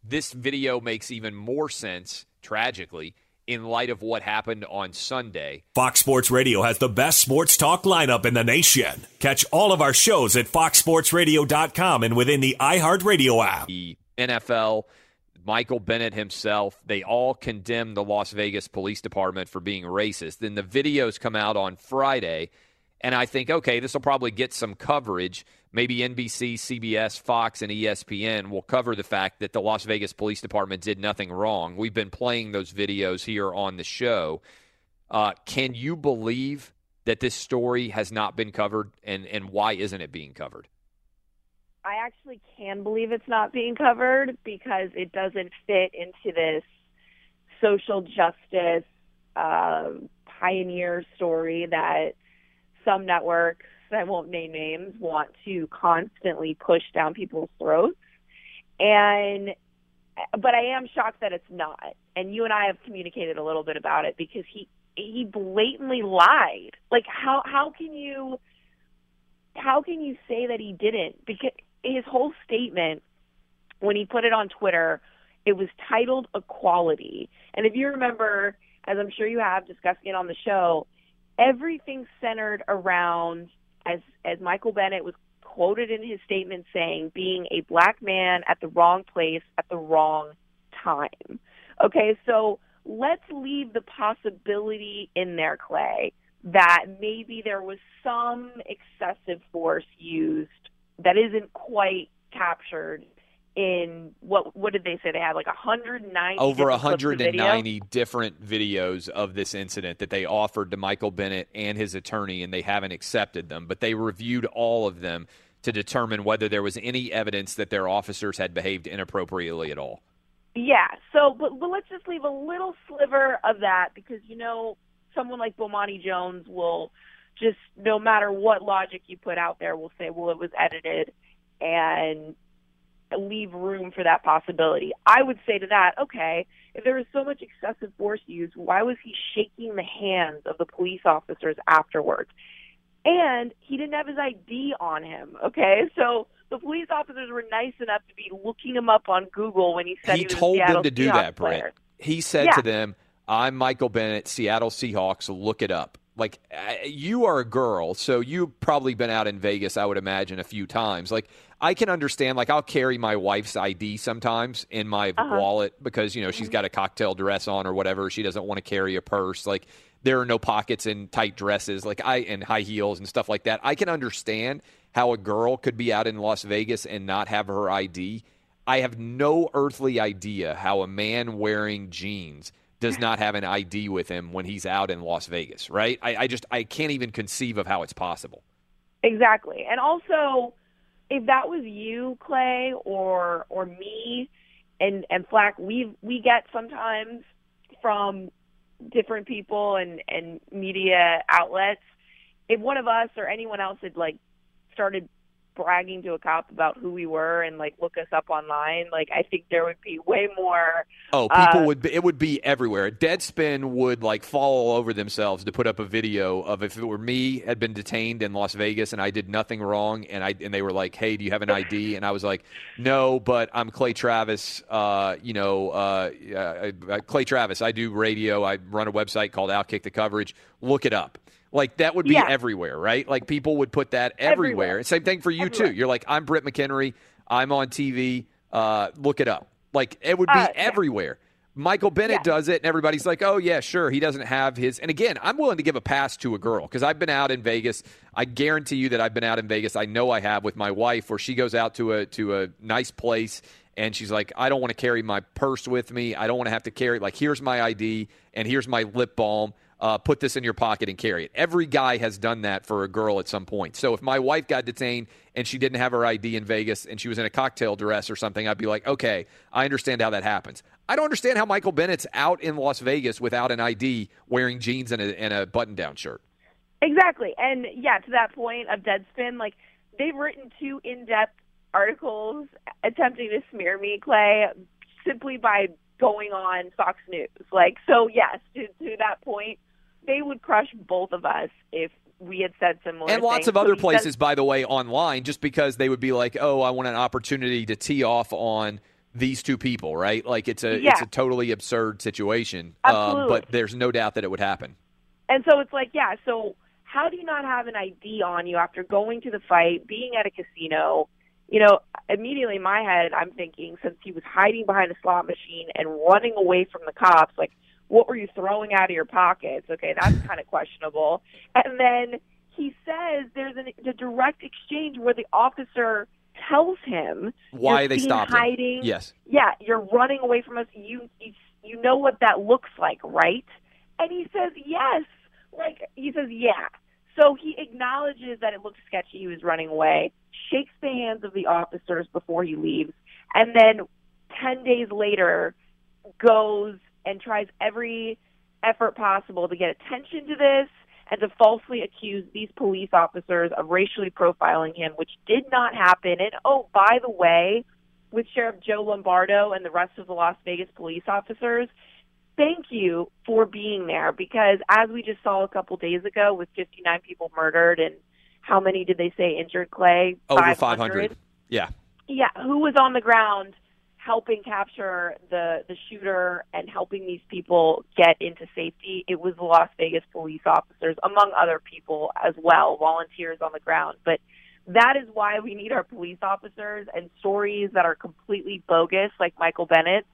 this video makes even more sense, tragically, in light of what happened on Sunday. Fox Sports Radio has the best sports talk lineup in the nation. Catch all of our shows at foxsportsradio.com and within the iHeartRadio app. The NFL, Michael Bennett himself, they all condemned the Las Vegas Police Department for being racist. Then the videos come out on Friday, and I think, okay, this will probably get some coverage. Maybe NBC, CBS, Fox, and ESPN will cover the fact that the Las Vegas Police Department did nothing wrong. We've been playing those videos here on the show. Can you believe that this story has not been covered, and why isn't it being covered? I actually can believe it's not being covered because it doesn't fit into this social justice pioneer story that some networks, I won't name names, want to constantly push down people's throats. But I am shocked that it's not. And you and I have communicated a little bit about it because he blatantly lied. Like, how can you say that he didn't? Because his whole statement, when he put it on Twitter, it was titled Equality. And if you remember, as I'm sure you have, discussing it on the show, everything centered around, as Michael Bennett was quoted in his statement saying, being a black man at the wrong place at the wrong time. Okay, so let's leave the possibility in there, Clay, that maybe there was some excessive force used that isn't quite captured in what did they say? They had like 190 over 190 different videos of this incident that they offered to Michael Bennett and his attorney, and they haven't accepted them. But they reviewed all of them to determine whether there was any evidence that their officers had behaved inappropriately at all. Yeah. So, but let's just leave a little sliver of that because, you know, someone like Bomani Jones will just, no matter what logic you put out there, will say, well, it was edited, and leave room for that possibility. I would say to that, okay, if there was so much excessive force used, why was he shaking the hands of the police officers afterwards? And he didn't have his ID on him, okay? So the police officers were nice enough to be looking him up on Google when he said he was a Seattle Seahawks player. He told them to do that, Brent. He said to them, I'm Michael Bennett, Seattle Seahawks, look it up. Like, you are a girl, so you've probably been out in Vegas, I would imagine, a few times. Like, I can understand, like, I'll carry my wife's ID sometimes in my wallet because, you know, she's got a cocktail dress on or whatever. She doesn't want to carry a purse. Like, there are no pockets in tight dresses, like, and high heels and stuff like that. I can understand how a girl could be out in Las Vegas and not have her ID. I have no earthly idea how a man wearing jeans does not have an ID with him when he's out in Las Vegas, right? I can't even conceive of how it's possible. Exactly. And also, if that was you, Clay, or me and Flack, we get sometimes from different people and media outlets, if one of us or anyone else had, like, started bragging to a cop about who we were and, like, look us up online, like, I think there would be way more. Oh, people would be everywhere. Deadspin would, like, fall all over themselves to put up a video of if it were me had been detained in Las Vegas and I did nothing wrong, and they were like, hey, do you have an ID? And I was like, no, but I'm Clay Travis. Clay Travis, I do radio. I run a website called OutKick the Coverage. Look it up. Like, that would be everywhere, right? Like, people would put that everywhere. And same thing for you, too. You're like, I'm Britt McHenry. I'm on TV. Look it up. Like, it would be everywhere. Michael Bennett does it, and everybody's like, oh, yeah, sure, he doesn't have his. And, again, I'm willing to give a pass to a girl because I've been out in Vegas. I guarantee you that I've been out in Vegas. I know I have with my wife where she goes out to a nice place, and she's like, I don't want to carry my purse with me. I don't want to have to carry. Like, here's my ID, and here's my lip balm. Put this in your pocket and carry it. Every guy has done that for a girl at some point. So if my wife got detained and she didn't have her ID in Vegas and she was in a cocktail dress or something, I'd be like, okay, I understand how that happens. I don't understand how Michael Bennett's out in Las Vegas without an ID wearing jeans and a button-down shirt. Exactly. And, yeah, to that point of Deadspin, like, they've written two in-depth articles attempting to smear me, Clay, simply by going on Fox News. Like, so, yes, to that point, they would crush both of us if we had said similar things. And lots of other places, by the way, online, just because they would be like, oh, I want an opportunity to tee off on these two people, right? Like it's a totally absurd situation. But there's no doubt that it would happen. And so it's like, yeah, so how do you not have an ID on you after going to the fight, being at a casino? You know, immediately in my head, I'm thinking, since he was hiding behind a slot machine and running away from the cops, like, what were you throwing out of your pockets? Okay, that's kind of questionable. And then he says there's a direct exchange where the officer tells him why they stopped him. Yes. Yeah, you're running away from us. You know what that looks like, right? And he says yes. Like, he says yeah. So he acknowledges that it looks sketchy. He was running away, shakes the hands of the officers before he leaves, and then 10 days later goes and tries every effort possible to get attention to this and to falsely accuse these police officers of racially profiling him, which did not happen. And, oh, by the way, with Sheriff Joe Lombardo and the rest of the Las Vegas police officers, thank you for being there, because as we just saw a couple days ago with 59 people murdered and how many did they say injured, Clay? Over 500. Yeah. Yeah, who was on the ground helping capture the shooter and helping these people get into safety? It was the Las Vegas police officers, among other people as well, volunteers on the ground. But that is why we need our police officers, and stories that are completely bogus, like Michael Bennett's,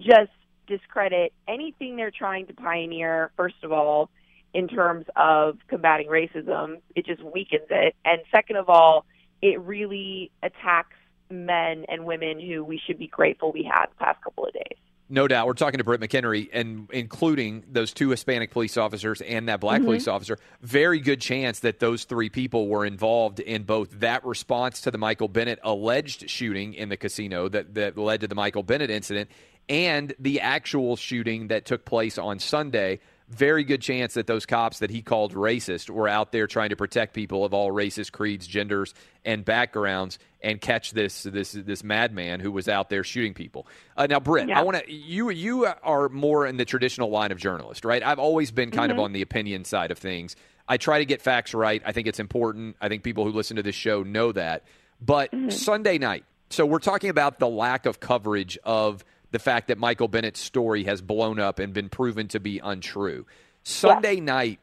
just discredit anything they're trying to pioneer, first of all, in terms of combating racism. It just weakens it. And second of all, it really attacks men and women who we should be grateful we had the past couple of days. No doubt. We're talking to Britt McHenry, and including those two Hispanic police officers and that black police officer, very good chance that those three people were involved in both that response to the Michael Bennett alleged shooting in the casino that led to the Michael Bennett incident and the actual shooting that took place on Sunday. Very good chance that those cops that he called racist were out there trying to protect people of all races, creeds, genders, and backgrounds, and catch this madman who was out there shooting people. Now, Britt, yeah. I want to you are more in the traditional line of journalist, right? I've always been kind of on the opinion side of things. I try to get facts right. I think it's important. I think people who listen to this show know that. But Sunday night, so we're talking about the lack of coverage of the fact that Michael Bennett's story has blown up and been proven to be untrue. Sunday night,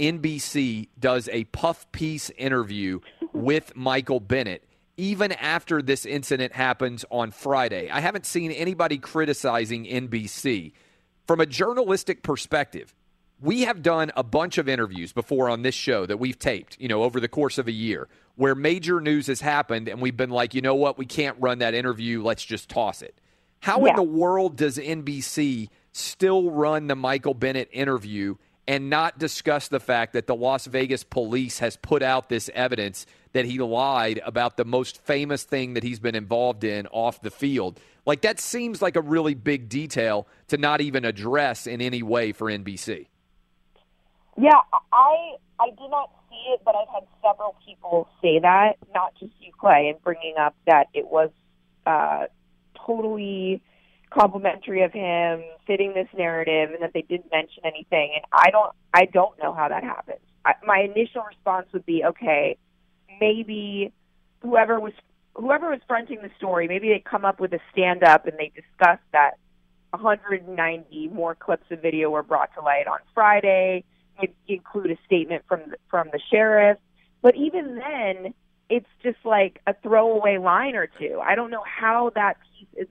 NBC does a puff piece interview with Michael Bennett, even after this incident happens on Friday. I haven't seen anybody criticizing NBC. From a journalistic perspective, we have done a bunch of interviews before on this show that we've taped, over the course of a year, where major news has happened, and we've been like, you know what, we can't run that interview, let's just toss it. How in the world does NBC still run the Michael Bennett interview and not discuss the fact that the Las Vegas police has put out this evidence that he lied about the most famous thing that he's been involved in off the field? Like, that seems like a really big detail to not even address in any way for NBC. Yeah, I did not see it, but I've had several people say that, not just you, Clay, and bringing up that it was totally complimentary of him fitting this narrative, and that they didn't mention anything. And I don't know how that happens. My initial response would be, okay, maybe whoever was fronting the story, maybe they come up with a stand up and they discuss that 190 more clips of video were brought to light on Friday. It include a statement from the sheriff. But even then, it's just like a throwaway line or two. I don't know how that piece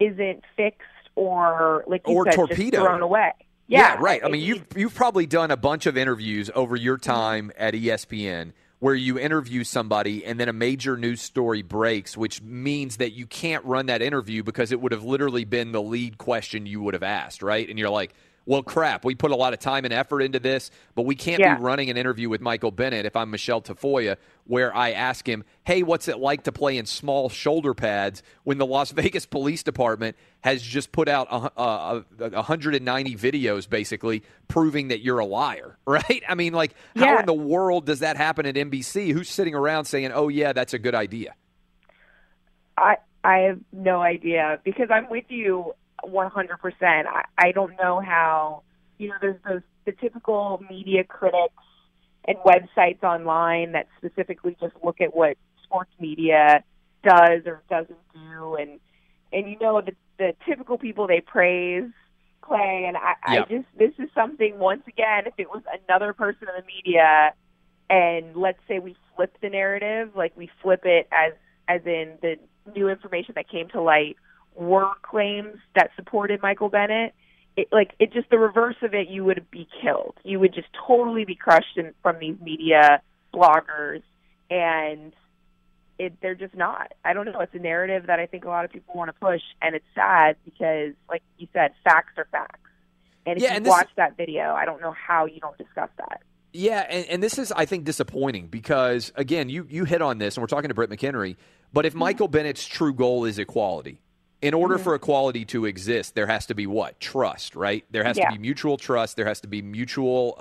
isn't fixed or, like you said, torpedoed, just thrown away. Yeah, right. I mean, you've probably done a bunch of interviews over your time at ESPN where you interview somebody and then a major news story breaks, which means that you can't run that interview because it would have literally been the lead question you would have asked, right? And you're like, well, crap, we put a lot of time and effort into this, but we can't be running an interview with Michael Bennett, if I'm Michelle Tafoya, where I ask him, hey, what's it like to play in small shoulder pads when the Las Vegas Police Department has just put out 190 videos basically proving that you're a liar, right? I mean, like, how in the world does that happen at NBC? Who's sitting around saying, oh, yeah, that's a good idea? I have no idea, because I'm with you 100%. I don't know how, there's the typical media critics and websites online that specifically just look at what sports media does or doesn't do, and And, you know, the typical people they praise, Clay, and I just, this is something, once again, if it was another person in the media, and let's say we flip the narrative, like we flip it as in the new information that came to light were claims that supported Michael Bennett, it just the reverse of it, you would be killed. You would just totally be crushed from these media bloggers, and they're just not. I don't know. It's a narrative that I think a lot of people want to push, and it's sad because, like you said, facts are facts. And if you watch that video, I don't know how you don't discuss that. Yeah, and this is, I think, disappointing because, again, you hit on this, and we're talking to Britt McHenry, but if Michael Bennett's true goal is equality, in order for equality to exist, there has to be what? Trust, right? There has to be mutual trust. There has to be mutual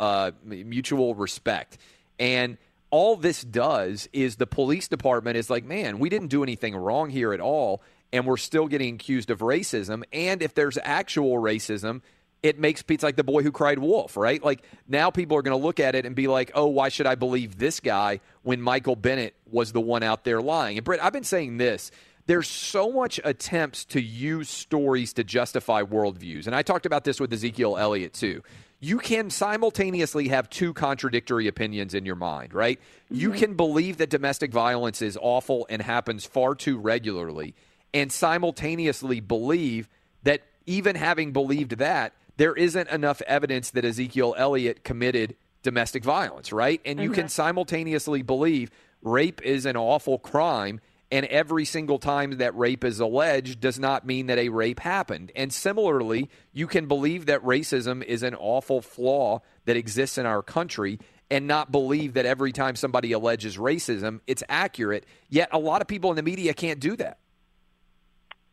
respect. And all this does is the police department is like, man, we didn't do anything wrong here at all, and we're still getting accused of racism. And if there's actual racism, it makes people like the boy who cried wolf, right? Like, now people are going to look at it and be like, oh, why should I believe this guy when Michael Bennett was the one out there lying? And, Britt, I've been saying this. There's so much attempts to use stories to justify worldviews. And I talked about this with Ezekiel Elliott, too. You can simultaneously have two contradictory opinions in your mind, right? You can believe that domestic violence is awful and happens far too regularly and simultaneously believe that even having believed that, there isn't enough evidence that Ezekiel Elliott committed domestic violence, right? And you can simultaneously believe rape is an awful crime, and every single time that rape is alleged does not mean that a rape happened. And similarly, you can believe that racism is an awful flaw that exists in our country and not believe that every time somebody alleges racism, it's accurate. Yet a lot of people in the media can't do that.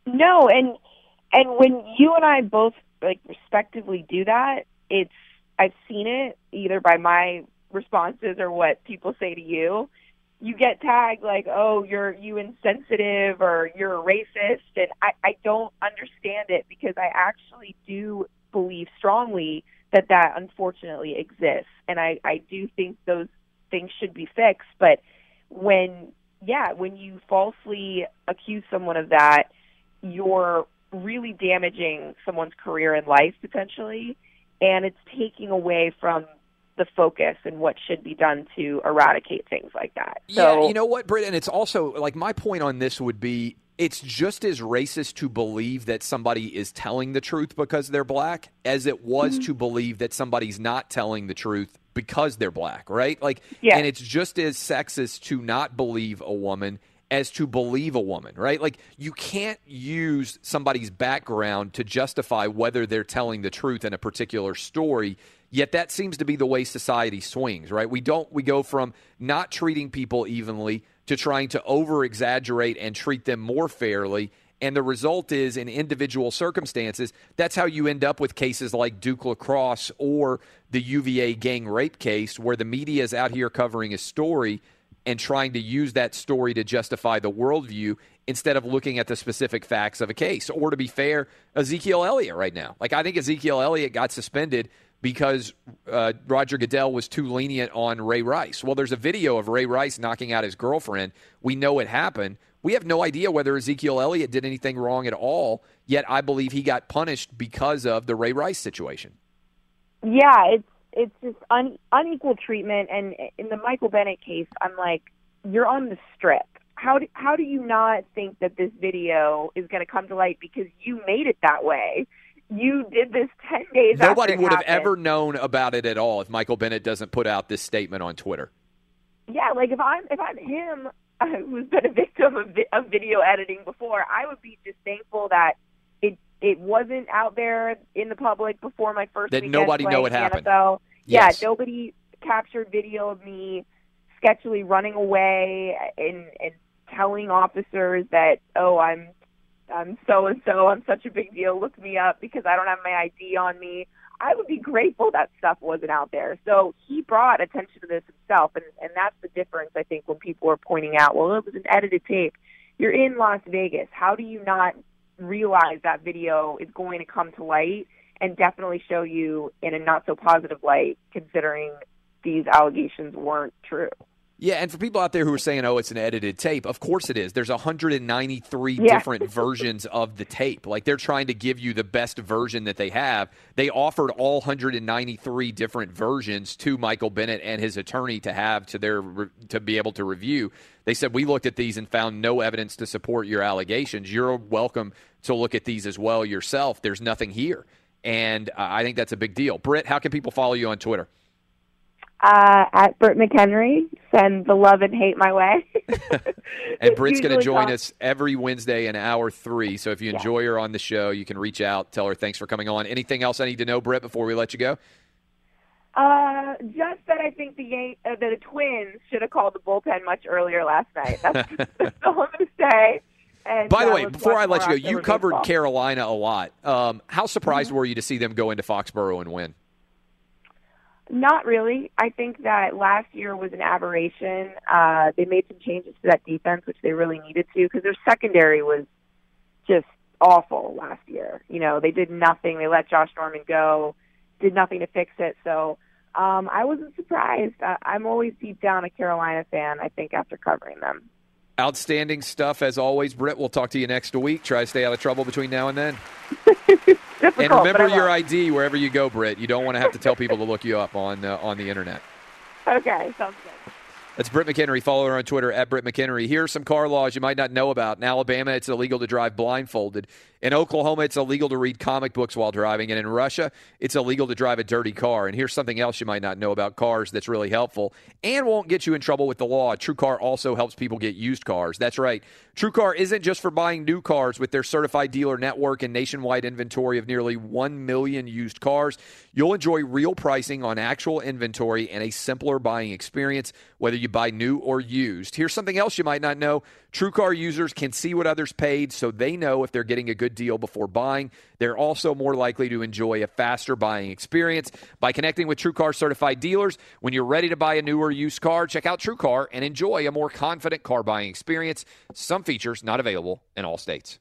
No, and when you and I both, like, respectively do that, it's, I've seen it either by my responses or what people say to you. You get tagged like, oh, you're insensitive or you're a racist, and I don't understand it because I actually do believe strongly that unfortunately exists, and I do think those things should be fixed. But when you falsely accuse someone of that, you're really damaging someone's career and life potentially, and it's taking away from the focus and what should be done to eradicate things like that. So, yeah, you know what, Britt? And it's also, like, my point on this would be it's just as racist to believe that somebody is telling the truth because they're black as it was to believe that somebody's not telling the truth because they're black, right? Like, and it's just as sexist to not believe a woman as to believe a woman, right? Like, you can't use somebody's background to justify whether they're telling the truth in a particular story. Yet that seems to be the way society swings, right? We go from not treating people evenly to trying to over-exaggerate and treat them more fairly. And the result is, in individual circumstances, that's how you end up with cases like Duke LaCrosse or the UVA gang rape case, where the media is out here covering a story and trying to use that story to justify the worldview instead of looking at the specific facts of a case. Or, to be fair, Ezekiel Elliott right now. Like, I think Ezekiel Elliott got suspended because Roger Goodell was too lenient on Ray Rice. Well, there's a video of Ray Rice knocking out his girlfriend. We know it happened. We have no idea whether Ezekiel Elliott did anything wrong at all, yet I believe he got punished because of the Ray Rice situation. Yeah, it's just unequal treatment. And in the Michael Bennett case, I'm like, you're on the strip. How do you not think that this video is going to come to light because you made it that way? You did this 10 days after it happened. Nobody would have ever known about it at all if Michael Bennett doesn't put out this statement on Twitter. Yeah, like, if I'm him, who's been a victim of video editing before, I would be just thankful that it wasn't out there in the public before my first weekend. That nobody know what happened. NFL. Yes. Yeah, nobody captured video of me sketchily running away and telling officers that, oh, I'm so-and-so, I'm such a big deal, look me up because I don't have my ID on me. I would be grateful that stuff wasn't out there. So he brought attention to this himself, and that's the difference, I think, when people are pointing out, well, it was an edited tape. You're in Las Vegas. How do you not realize that video is going to come to light and definitely show you in a not-so-positive light, considering these allegations weren't true? Yeah, and for people out there who are saying, oh, it's an edited tape, of course it is. There's 193 different versions of the tape. Like, they're trying to give you the best version that they have. They offered all 193 different versions to Michael Bennett and his attorney to have to be able to review. They said, we looked at these and found no evidence to support your allegations. You're welcome to look at these as well yourself. There's nothing here. And I think that's a big deal. Britt, how can people follow you on Twitter? At Britt McHenry, send the love and hate my way. And Britt's going to join us every Wednesday in hour 3. So if you enjoy her on the show, you can reach out, tell her thanks for coming on. Anything else I need to know, Britt, before we let you go? Just that I think the Twins should have called the bullpen much earlier last night. That's all I'm going to say. And by the way, before I let you go, you covered baseball. Carolina a lot. How surprised were you to see them go into Foxborough and win? Not really. I think that last year was an aberration. They made some changes to that defense, which they really needed to, because their secondary was just awful last year. You know, they did nothing. They let Josh Norman go, did nothing to fix it. So I wasn't surprised. I'm always deep down a Carolina fan, I think, after covering them. Outstanding stuff, as always, Britt. We'll talk to you next week. Try to stay out of trouble between now and then. And remember your ID wherever you go, Britt. You don't want to have to tell people to look you up on the Internet. Okay, sounds good. That's Britt McHenry. Follow her on Twitter, at Britt McHenry. Here are some car laws you might not know about. In Alabama, it's illegal to drive blindfolded. In Oklahoma, it's illegal to read comic books while driving. And in Russia, it's illegal to drive a dirty car. And here's something else you might not know about cars that's really helpful and won't get you in trouble with the law. TrueCar also helps people get used cars. That's right. TrueCar isn't just for buying new cars. With their certified dealer network and nationwide inventory of nearly 1 million used cars, you'll enjoy real pricing on actual inventory and a simpler buying experience, whether you buy new or used. Here's something else you might not know. TrueCar users can see what others paid, so they know if they're getting a good deal before buying. They're also more likely to enjoy a faster buying experience. By connecting with TrueCar certified dealers, when you're ready to buy a new or used car, check out TrueCar and enjoy a more confident car buying experience. Some features not available in all states.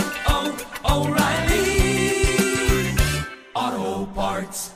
O'Reilly Auto Parts.